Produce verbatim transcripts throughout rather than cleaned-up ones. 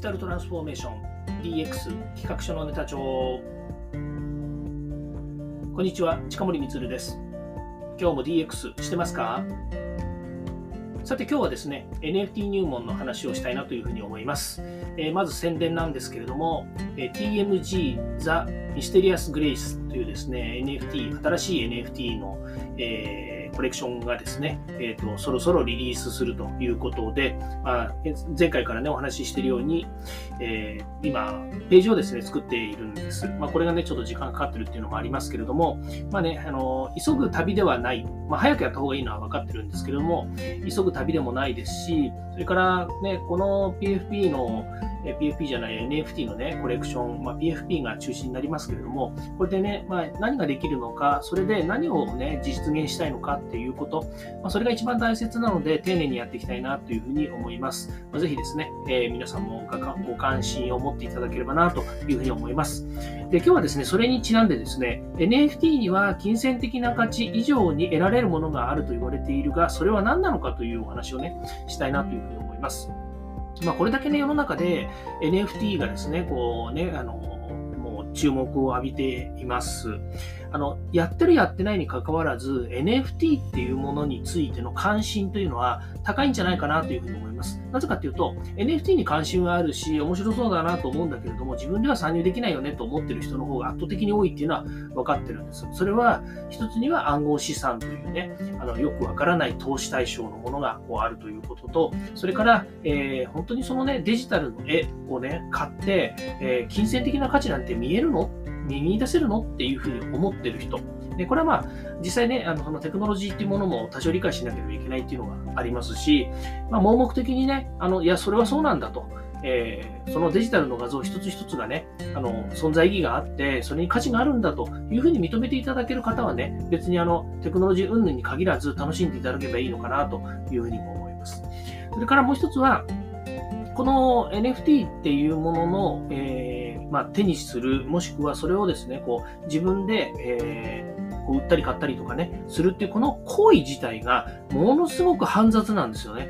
ジタルトランスフォーメーション ディーエックス 企画書のネタ帳。こんにちは、近森光です。今日も ディーエックス してますか？さて今日はですね エヌエフティー 入門の話をしたいなというふうに思います。えー、まず宣伝なんですけれども、えー、ティーエムジー the mysterious grace というですね エヌエフティー 新しい エヌエフティー の、えーコレクションがですね、えーと、そろそろリリースするということで、まあ、前回からねお話ししているように、えー、今ページをですね作っているんです。まあ、これがねちょっと時間がかかってるっていうのもありますけれども、まあねあの急ぐ旅ではない、まあ、早くやった方がいいのは分かってるんですけれども、急ぐ旅でもないですし、それからねこの ピーエフピー のピーエフピー じゃない エヌエフティー のねコレクション、まあ、ピーエフピー が中心になりますけれども、これでね、まあ、何ができるのか、それで何をね実現したいのかっていうこと、まあ、それが一番大切なので丁寧にやっていきたいなというふうに思います。まあ、ぜひですね、えー、皆さんもご関心を持っていただければなというふうに思います。で今日はですねそれにちなんでですね エヌエフティー には金銭的な価値以上に得られるものがあると言われているが、それは何なのかというお話をねしたいなというふうに思います。まあ、これだけね世の中で エヌエフティー がですねこうねあのもう注目を浴びています。あのやってるやってないにかかわらず エヌエフティー っていうものについての関心というのは高いんじゃないかなというふうに思います。なぜかというと エヌエフティー に関心はあるし面白そうだなと思うんだけれども、自分では参入できないよねと思ってる人の方が圧倒的に多いっていうのは分かってるんです。それは一つには暗号資産というねあのよくわからない投資対象のものがこうあるということと、それから、えー、本当にそのねデジタルの絵をね買って、えー、金銭的な価値なんて見えるの？見出せるのっていうふうに思ってる人で、これはまあ実際ねあのそのテクノロジーっていうものも多少理解しなければいけないっていうのがありますし、まあ、盲目的にねあのいやそれはそうなんだと、えー、そのデジタルの画像一つ一つがねあの存在意義があってそれに価値があるんだというふうに認めていただける方はね別にあのテクノロジー云々に限らず楽しんでいただければいいのかなというふうにも思います。それからもう一つはこの エヌエフティー っていうものの、えーまあ、手にするもしくはそれをですねこう自分で、えー、こう売ったり買ったりとかねするっていうこの行為自体がものすごく煩雑なんですよね。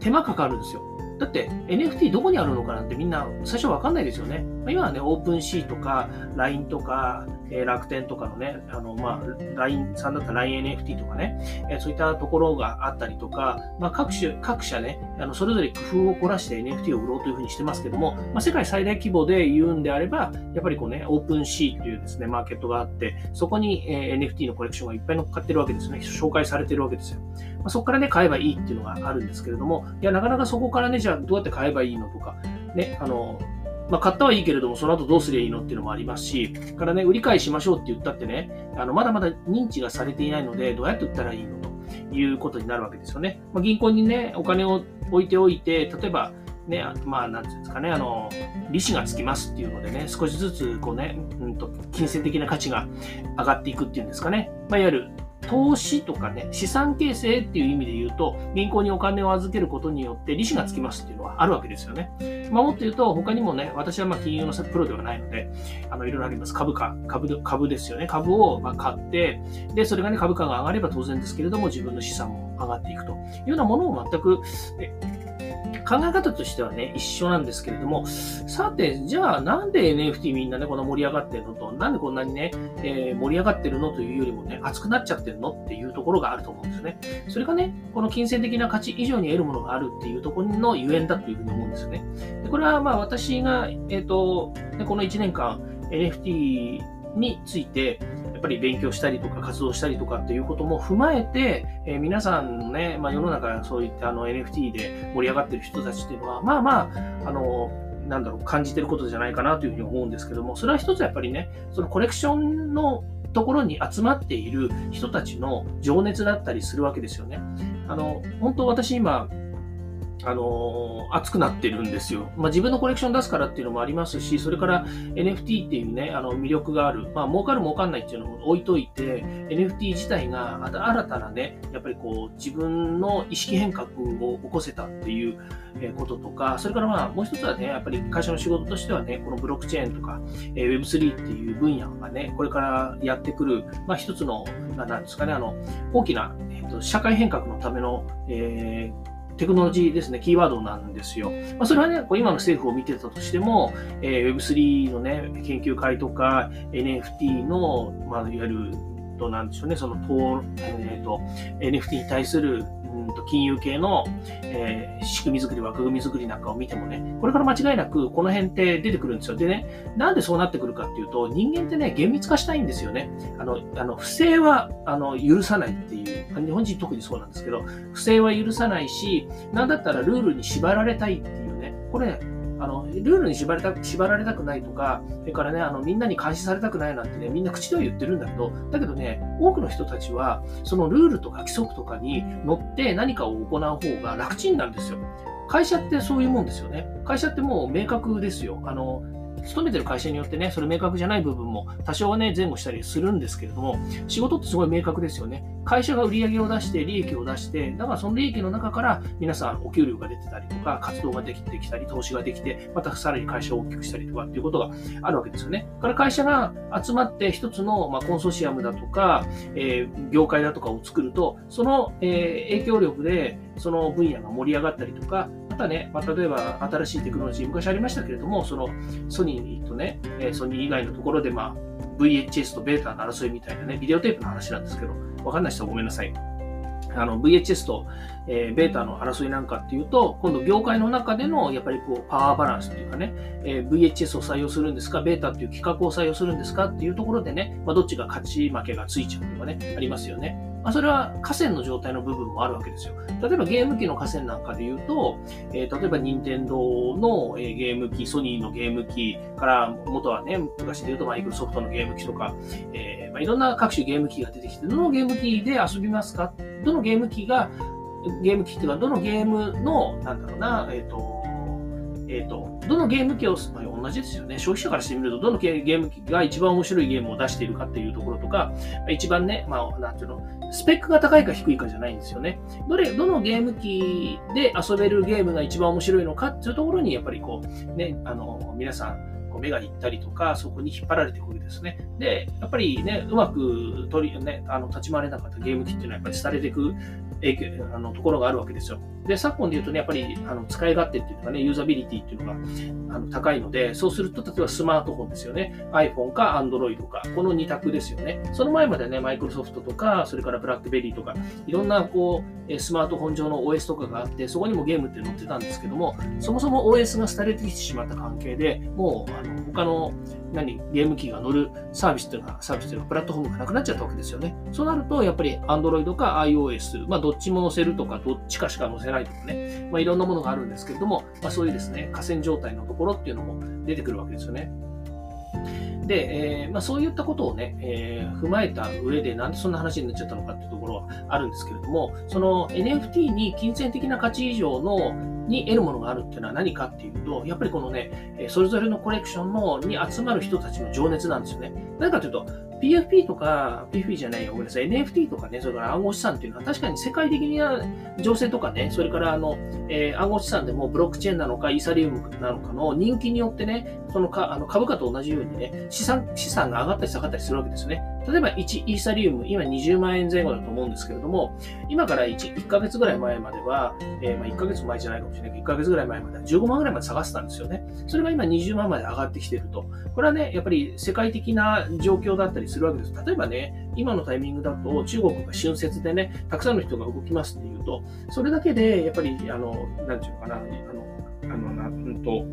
手間かかるんですよ。だって エヌエフティー どこにあるのかなんてみんな最初わかんないですよね。今はね OpenSea とか ライン とか、えー、楽天とかのねあの、まあ、ライン さんだったら ラインエヌエフティー とかね、えー、そういったところがあったりとか、まあ、各種各社ねあのそれぞれ工夫を凝らして エヌエフティー を売ろうというふうにしてますけども、まあ、世界最大規模で言うんであればやっぱりこうね OpenSea というですねマーケットがあって、そこに、えー、エヌエフティー のコレクションがいっぱい乗っかってるわけですね。紹介されてるわけですよ。まあ、そこからね買えばいいっていうのがあるんですけれども、いやなかなかそこからねじゃあどうやって買えばいいのとかねあのまあ、買ったはいいけれどもその後どうすりゃいいのっていうのもありますし、からね売り買いしましょうって言ったってねあのまだまだ認知がされていないのでどうやって売ったらいいのということになるわけですよね。まあ、銀行にねお金を置いておいて例えばねまあなんていうんですかねあの利子がつきますっていうのでね少しずつこうね、うん、と金銭的な価値が上がっていくっていうんですかね、まあ、いわゆる投資とかね資産形成っていう意味で言うと銀行にお金を預けることによって利子がつきますっていうのはあるわけですよね。まあ、もっと言うと他にもね私はまあ金融のプロではないのであのいろいろあります。株価株株ですよね。株をまあ買ってでそれがね株価が上がれば当然ですけれども自分の資産も上がっていくというようなものを全く考え方としてはね一緒なんですけれども、さてじゃあなんで エヌエフティー みんなねこんな盛り上がってるのとなんでこんなにね、えー、盛り上がってるのというよりもね熱くなっちゃってるのっていうところがあると思うんですよね。それがねこの金銭的な価値以上に得るものがあるっていうところのゆえんだというふうに思うんですよね。でこれはまあ私がえっとこのいちねんかん エヌエフティー についてやっぱり勉強したりとか活動したりとかっていうことも踏まえて、えー、皆さんのね、まあ、世の中そういったあの エヌエフティー で盛り上がってる人たちっていうのはまあまああのなんだろう感じてることじゃないかなというふうに思うんですけども、それは一つやっぱりねそのコレクションのところに集まっている人たちの情熱だったりするわけですよね。あの本当私今あのー、熱くなってるんですよ。まあ、自分のコレクション出すからっていうのもありますし、それから エヌエフティー っていうねあの魅力がある、まあ、儲かる儲かんないっていうのを置いといて エヌエフティー 自体が新たなねやっぱりこう自分の意識変革を起こせたっていうこととか、それからまあもう一つはねやっぱり会社の仕事としてはねこのブロックチェーンとか ウェブスリー っていう分野がねこれからやってくる、まあ、一つのなんですかねあの大きな、えっと、社会変革のための、えーテクノロジーですね、キーワードなんですよ。まあ、それはね、こう今の政府を見てたとしても、えー、ウェブスリー のね、研究会とか エヌエフティー の、まあ、いわゆる、となんでしょうね、その、えー、と エヌエフティー に対する金融系の、えー、仕組み作り、枠組み作りなんかを見てもね、これから間違いなくこの辺って出てくるんですよ。でね、なんでそうなってくるかっていうと、人間ってね、厳密化したいんですよね。あの、あの不正はあの許さないっていう、日本人特にそうなんですけど、不正は許さないし、なんだったらルールに縛られたいっていうね、これ、ね、あのルールに縛られた、縛られたくないとか、それからね、あのみんなに監視されたくないなんてね、みんな口では言ってるんだけど、だけどね、多くの人たちは、そのルールとか規則とかに乗って何かを行う方が楽ちんなんですよ。会社ってそういうもんですよね。会社ってもう明確ですよ。あの勤めてる会社によってね、それ明確じゃない部分も多少はね、前後したりするんですけれども、仕事ってすごい明確ですよね。会社が売り上げを出して、利益を出して、だからその利益の中から皆さんお給料が出てたりとか、活動ができてきたり、投資ができて、またさらに会社を大きくしたりとかっていうことがあるわけですよね。だから会社が集まって一つの、まあ、コンソーシアムだとか、えー、業界だとかを作ると、その、えー、影響力でその分野が盛り上がったりとか、またね、まあ、例えば新しいテクノロジー、昔ありましたけれども、そのソニーとね、ソニー以外のところで、まあ、ブイエイチエス とベータの争いみたいなね、ビデオテープの話なんですけど、わかんない人はごめんなさい。あの ブイエイチエス と、えー、ベータの争いなんかっていうと、今度業界の中でのやっぱりこうパワーバランスっていうかね、えー、ブイエイチエス を採用するんですか、ベータっていう規格を採用するんですかっていうところでね、まあ、どっちが勝ち負けがついちゃうとかね、ありますよね。まあ、それは架線の状態の部分もあるわけですよ。例えばゲーム機の架線なんかで言うと、えー、例えば任天堂のゲーム機、ソニーのゲーム機から、元はね、昔で言うとマイクロソフトのゲーム機とか、えーまあ、いろんな各種ゲーム機が出てきて、どのゲーム機で遊びますか？どのゲーム機が、ゲーム機っていうか、どのゲームの、なんだろうな、えっと、えーと、どのゲーム機を、まあ、同じですよね。消費者からしてみると、どのゲーム機が一番面白いゲームを出しているかっていうところとか、一番ね、まあ、なんていうの、スペックが高いか低いかじゃないんですよね。どれ、どのゲーム機で遊べるゲームが一番面白いのかっていうところに、やっぱりこう、ね、あの、皆さん、目がいったりとか、そこに引っ張られていくわけですね。で、やっぱりね、うまく取り、ね、あの立ち回れなかったゲーム機っていうのは、やっぱり廃れていく影響あのところがあるわけですよ。で、昨今で言うとね、やっぱりあの使い勝手っていうのがね、ユーザビリティっていうのがあの高いので、そうすると、例えばスマートフォンですよね。iPhone か Android か、このに択ですよね。その前までね、マイクロソフトとか、それからブラックベリーとか、いろんなこう、スマートフォン上の オーエス とかがあって、そこにもゲームって載ってたんですけども、そもそも オーエス が廃れてきてしまった関係で、もう、あの他の何ゲーム機が乗るサービスというのは、サービスというのはプラットフォームがなくなっちゃったわけですよね。そうなると、やっぱり Android か iOS、まあ、どっちも載せるとか、どっちかしか載せないとかね、まあ、いろんなものがあるんですけれども、まあ、そういうですね、架線状態のところっていうのも出てくるわけですよね。で、えーまあ、そういったことをね、えー、踏まえた上で、なんでそんな話になっちゃったのかっていうところはあるんですけれども、その エヌエフティー に金銭的な価値以上のに得るものがあるっていうのは何かっていうと、やっぱりこのね、それぞれのコレクションのに集まる人たちの情熱なんですよね。何かというと、ピーエフピー とか、ピーエフピー じゃないよ、ごめんなさい、エヌエフティー とかね、それから暗号資産っていうのは確かに世界的な情勢とかね、それからあの、えー、暗号資産でもブロックチェーンなのか、イーサリウムなのかの人気によってね、そのかあの株価と同じようにね、資産、資産が上がったり下がったりするわけですよね。例えばいちイーサリウム、今にじゅうまんえん前後だと思うんですけれども、今から 1, 1ヶ月ぐらい前までは、えー、まあいっかげつ前じゃないかもしれないけど、いっかげつぐらい前まではじゅうごまんぐらいまで下がってたんですよね。それが今にじゅうまんまで上がってきていると。これはね、やっぱり世界的な状況だったりするわけです。例えばね、今のタイミングだと中国が春節でね、たくさんの人が動きますっていうと、それだけで、やっぱり、あの、なんていうのかな、あの、あの、なんと、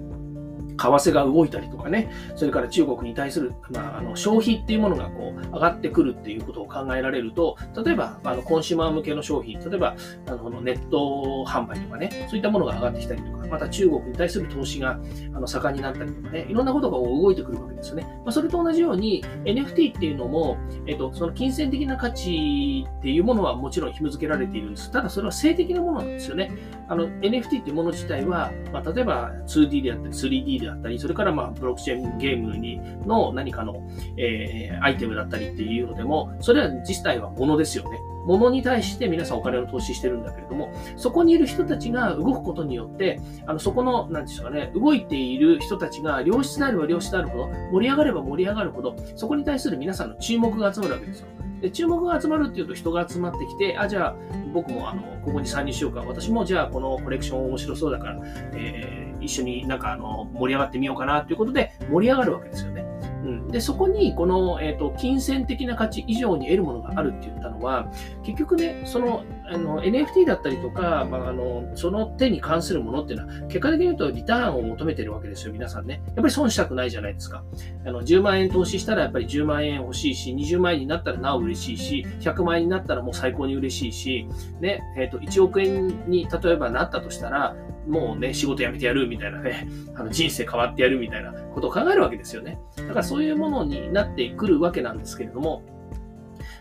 為替が動いたりとかね、それから中国に対する、まあ、あの消費っていうものがこう上がってくるっていうことを考えられると、例えばあのコンシューマー向けの商品、例えばあのネット販売とかね、そういったものが上がってきたりとか、また中国に対する投資があの盛んになったりとかね、いろんなことが動いてくるわけですよね。まあ、それと同じように エヌエフティー っていうのも、えっと、その金銭的な価値っていうものはもちろん紐付けられているんです。ただそれは性的なものなんですよね。あの エヌエフティー っていうもの自体は、まあ、例えば ツーディー であったり スリーディー でだったり、それからまあブロックチェーンゲームにの何かの、えー、アイテムだったりっていうのでも、それは自体は物ですよね。物に対して皆さんお金を投資してるんだけれども、そこにいる人たちが動くことによって、あのそこの、なんていうんですかね、動いている人たちが良質であれば良質であるほど、盛り上がれば盛り上がるほど、そこに対する皆さんの注目が集まるわけですよ。で注目が集まるっていうと人が集まってきて、あ、じゃあ僕もあのここに参入しようか、私もじゃあこのコレクション面白そうだから、えー、一緒になんかあの盛り上がってみようかなということで盛り上がるわけですよね。うん、でそこにこの、えーと、金銭的な価値以上に得るものがあるって言ったのは、結局ね、そのあの エヌエフティー だったりとか、まあ、あのその手に関するものっていうのは結果的に言うとリターンを求めてるわけですよ、皆さんね。やっぱり損したくないじゃないですか。あのじゅうまん円投資したらやっぱりじゅうまん円欲しいし、にじゅうまん円になったらなお嬉しいし、ひゃくまん円になったらもう最高に嬉しいし、ね、えーと、いちおくえんに例えばなったとしたらもうね、仕事辞めてやるみたいなね、あの人生変わってやるみたいなことを考えるわけですよね。だからそういうものになってくるわけなんですけれども、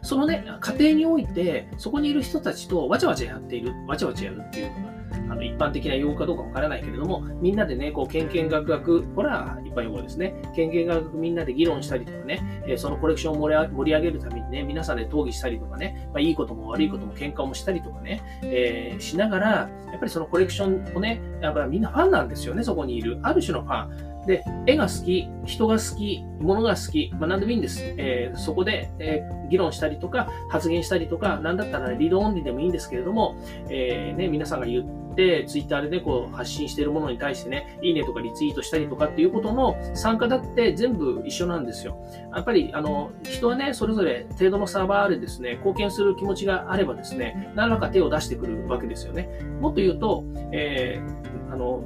そのね、過程においてそこにいる人たちとわちゃわちゃやっている、わちゃわちゃやるっていうのがあの一般的な用語かどうかわからないけれども、みんなでね、こうけんけんがくがく、ほら一般用語ですね、けんけんがくがくみんなで議論したりとかね、えー、そのコレクションを盛り、盛り上げるためにね、皆さんで討議したりとかね、まあ、いいことも悪いことも喧嘩もしたりとかね、えー、しながらやっぱりそのコレクションをね、やっぱりみんなファンなんですよね、そこにいるある種のファン。で、絵が好き、人が好き、物が好き、まあ、何でもいいんです。えー、そこで、えー、議論したりとか、発言したりとか、なんだったら、ね、リードオンリーでもいいんですけれども、えーね、皆さんが言って、ツイッターで、ね、こう発信しているものに対してね、いいねとかリツイートしたりとかっていうことの参加だって全部一緒なんですよ。やっぱり、あの、人はね、それぞれ程度の差があるですね、貢献する気持ちがあればですね、何らか手を出してくるわけですよね。もっと言うと、えー、あの、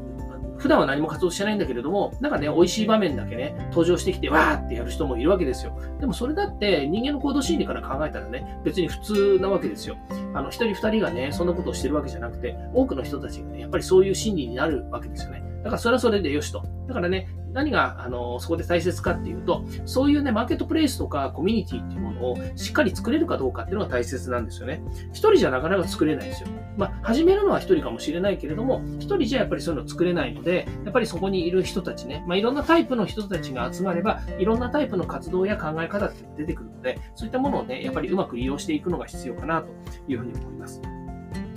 普段は何も活動してないんだけれども、なんかね、美味しい場面だけね、登場してきて、わーってやる人もいるわけですよ。でもそれだって、人間の行動心理から考えたらね、別に普通なわけですよ。あの、一人二人がね、そんなことをしてるわけじゃなくて、多くの人たちがね、やっぱりそういう心理になるわけですよね。だからそれはそれでよしと。だからね、何が、あの、そこで大切かっていうと、そういうね、マーケットプレイスとかコミュニティっていうものをしっかり作れるかどうかっていうのが大切なんですよね。一人じゃなかなか作れないですよ。まあ、始めるのは一人かもしれないけれども、一人じゃやっぱりそういうの作れないので、やっぱりそこにいる人たちね、まあ、いろんなタイプの人たちが集まれば、いろんなタイプの活動や考え方って出てくるので、そういったものをね、やっぱりうまく利用していくのが必要かなというふうに思います。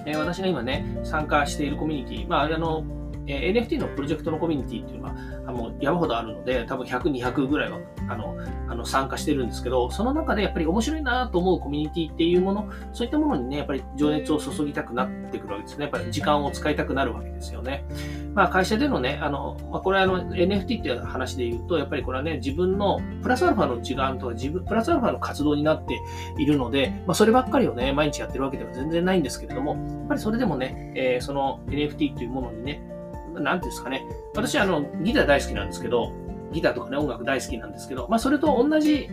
えー、私が今ね、参加しているコミュニティ、まあ、あの、えー、エヌエフティー のプロジェクトのコミュニティっていうのはもう山ほどあるので、多分ひゃく、にひゃくぐらいはあのあの参加してるんですけど、その中でやっぱり面白いなと思うコミュニティっていうもの、そういったものにね、やっぱり情熱を注ぎたくなってくるわけですね。やっぱり時間を使いたくなるわけですよね。まあ、会社でのね、あの、まあ、これはあの エヌエフティー っていう話で言うと、やっぱりこれはね、自分のプラスアルファの時間とか、自分、プラスアルファの活動になっているので、まあ、そればっかりをね、毎日やってるわけでは全然ないんですけれども、やっぱりそれでもね、えー、その エヌエフティー というものにね、なんていうんですかね、私はあのギター大好きなんですけど、ギターとかね、音楽大好きなんですけど、まあ、それと同じ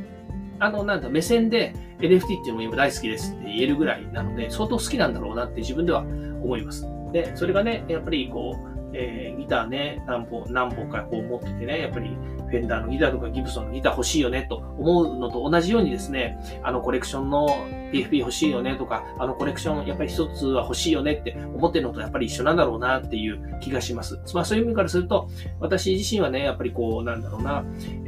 あのなんだ目線で エヌエフティー っていうのも今大好きですって言えるぐらいなので、相当好きなんだろうなって自分では思います。で、それがね、やっぱりこう、えー、ギターね、何本、何本かこう持っててね、やっぱりフェンダーのギターとかギブソンのギター欲しいよねと思うのと同じようにですね、あのコレクションの ピーエフピー 欲しいよねとか、あのコレクションやっぱり一つは欲しいよねって思ってるのとやっぱり一緒なんだろうなっていう気がします。まあそういう意味からすると、私自身はね、やっぱりこうなんだろうな、あ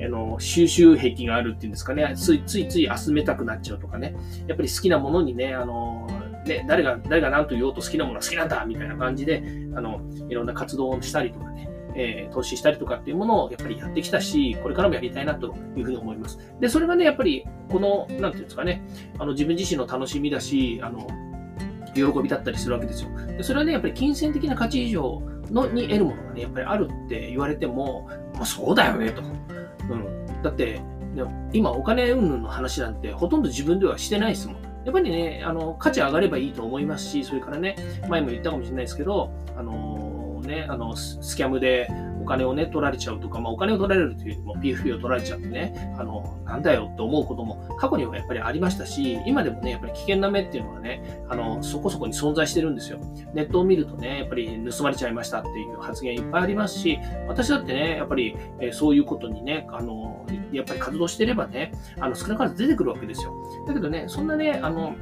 の、収集癖があるっていうんですかね、ついついつい集めたくなっちゃうとかね、やっぱり好きなものにね、あの、ね、誰が、誰が何と言おうと好きなものは好きなんだみたいな感じで、あの、いろんな活動をしたりとかね、えー、投資したりとかっていうものをやっぱりやってきたし、これからもやりたいなというふうに思います。で、それがね、やっぱり、この、なんていうんですかね、あの、自分自身の楽しみだし、あの、喜びだったりするわけですよ。で、それはね、やっぱり金銭的な価値以上のに得るものがね、やっぱりあるって言われても、まあ、そうだよね、と。うん。だって、今お金云々の話なんてほとんど自分ではしてないですもん。やっぱりね、あの、価値上がればいいと思いますし、それからね、前も言ったかもしれないですけど、あのー、ね、あの、スキャムでお金をね、取られちゃうとか、まあ、お金を取られるというよりも ピーエフピー を取られちゃってね、あの、なんだよって思うことも過去にはやっぱりありましたし、今でもね、やっぱり危険な目っていうのはね、あの、そこそこに存在してるんですよ。ネットを見るとね、やっぱり盗まれちゃいましたっていう発言いっぱいありますし、私だってね、やっぱり、えー、そういうことにね、あの、やっぱり活動してればね、あの、少なからず出てくるわけですよ。だけどね、そんなね、あの、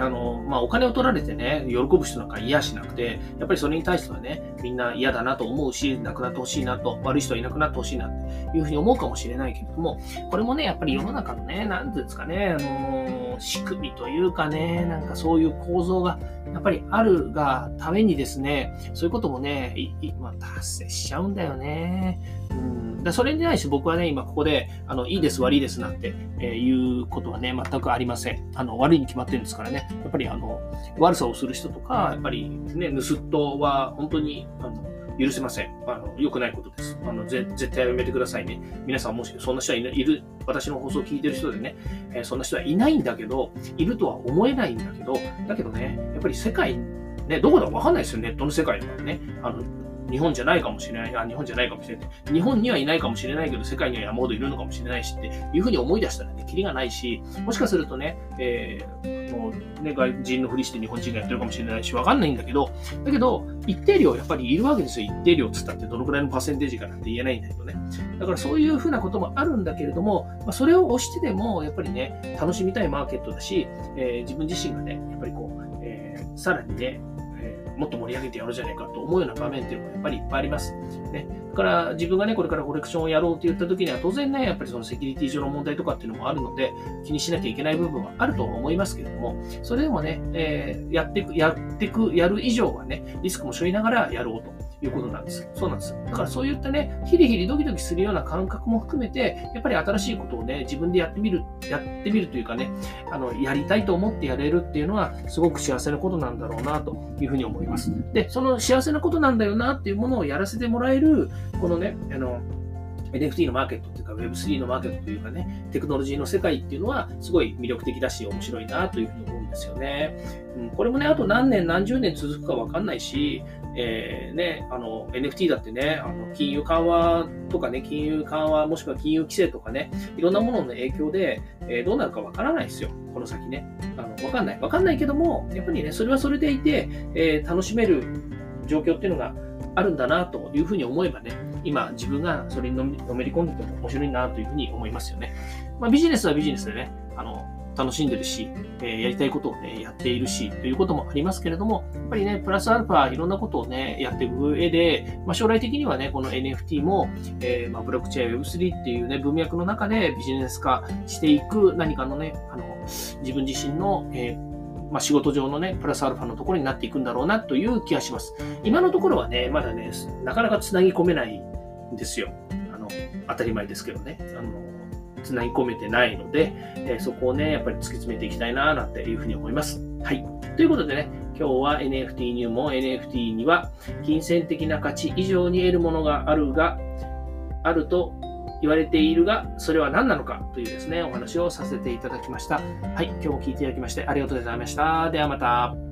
あの、まあ、お金を取られてね、喜ぶ人なんか嫌しなくて、やっぱりそれに対してはね、みんな嫌だなと思うし、なくなってほしいなと、悪い人はいなくなってほしいなっていうふうに思うかもしれないけれども、これもね、やっぱり世の中のね、なんていうんですかね、あのー、仕組みというかね、なんかそういう構造が、やっぱりあるがためにですね、そういうこともね、いいまあ、達成しちゃうんだよね。うん、でそれに対して僕はね、今ここであのいいです悪いですなんて、えー、いうことはね全くありません。あの悪いに決まってるんですからね。やっぱりあの悪さをする人とかやっぱりね盗人は本当にあの許せません。あの良くないことです。あのぜ絶対やめてくださいね。皆さんもしそんな人はいる、私の放送を聞いてる人でね、えー、そんな人はいないんだけど、いるとは思えないんだけど、だけどね、やっぱり世界ねどこだかわかんないですよ。ネットの世界だからね。あの日本じゃないかもしれない。あ、日本じゃないかもしれない。日本にはいないかもしれないけど、世界には山ほどいるのかもしれないしっていうふうに思い出したらね、キリがないし、もしかするとね、えー、もうね、外人のふりして日本人がやってるかもしれないし、わかんないんだけど、だけど、一定量やっぱりいるわけですよ。一定量って言ったってどのくらいのパーセンテージかなんて言えないんだけどね。だからそういうふうなこともあるんだけれども、まあ、それを押してでも、やっぱりね、楽しみたいマーケットだし、えー、自分自身がね、やっぱりこう、えー、さらにね、もっと盛り上げてやろうじゃないかと思うような場面っていうのがやっぱりいっぱいあります。ね。だから自分がね、これからコレクションをやろうって言った時には当然ね、やっぱりそのセキュリティ上の問題とかっていうのもあるので、気にしなきゃいけない部分はあると思いますけれども、それでもね、えー、やっていく、やっていく、やる以上はね、リスクも背負いながらやろうと。いうことなんです。そうなんです。だからそういったね、ヒリヒリドキドキするような感覚も含めて、やっぱり新しいことをね、自分でやってみる、やってみるというかね、あの、やりたいと思ってやれるっていうのは、すごく幸せなことなんだろうな、というふうに思います。で、その幸せなことなんだよな、っていうものをやらせてもらえる、このね、あの、エヌエフティー のマーケットというか ウェブスリー のマーケットというかね、テクノロジーの世界っていうのはすごい魅力的だし面白いなというふうに思うんですよね。うん、これもね、あと何年何十年続くかわかんないし、えー、ね、あの エヌエフティー だってね、あの金融緩和とかね、金融緩和もしくは金融規制とかね、いろんなものの影響で、えー、どうなるかわからないですよ。この先ね、あのわかんない、わかんないけども、やっぱりね、それはそれでいて、えー、楽しめる状況っていうのがあるんだなというふうに思えばね、今自分がそれにのめり込んでても面白いなというふうに思いますよね。まあ、ビジネスはビジネスでね、あの楽しんでるし、えー、やりたいことをねやっているしということもありますけれども、やっぱりねプラスアルファいろんなことをねやっていく上で、まあ、将来的にはねこの エヌエフティー も、えーまあ、ブロックチェーン ウェブスリー っていうね文脈の中でビジネス化していく何かのねあの自分自身の、えーまあ、仕事上のね、プラスアルファのところになっていくんだろうなという気がします。今のところはね、まだね、なかなかつなぎ込めないんですよ。あの、当たり前ですけどね。あのつなぎ込めてないので、えー、そこをね、やっぱり突き詰めていきたいな、なんていうふうに思います。はい。ということでね、今日は エヌエフティー 入門、エヌエフティー には、金銭的な価値以上に得るものがあるが、あると、言われているが、それは何なのかというですね、お話をさせていただきました。はい、今日も聞いていただきましてありがとうございました。ではまた。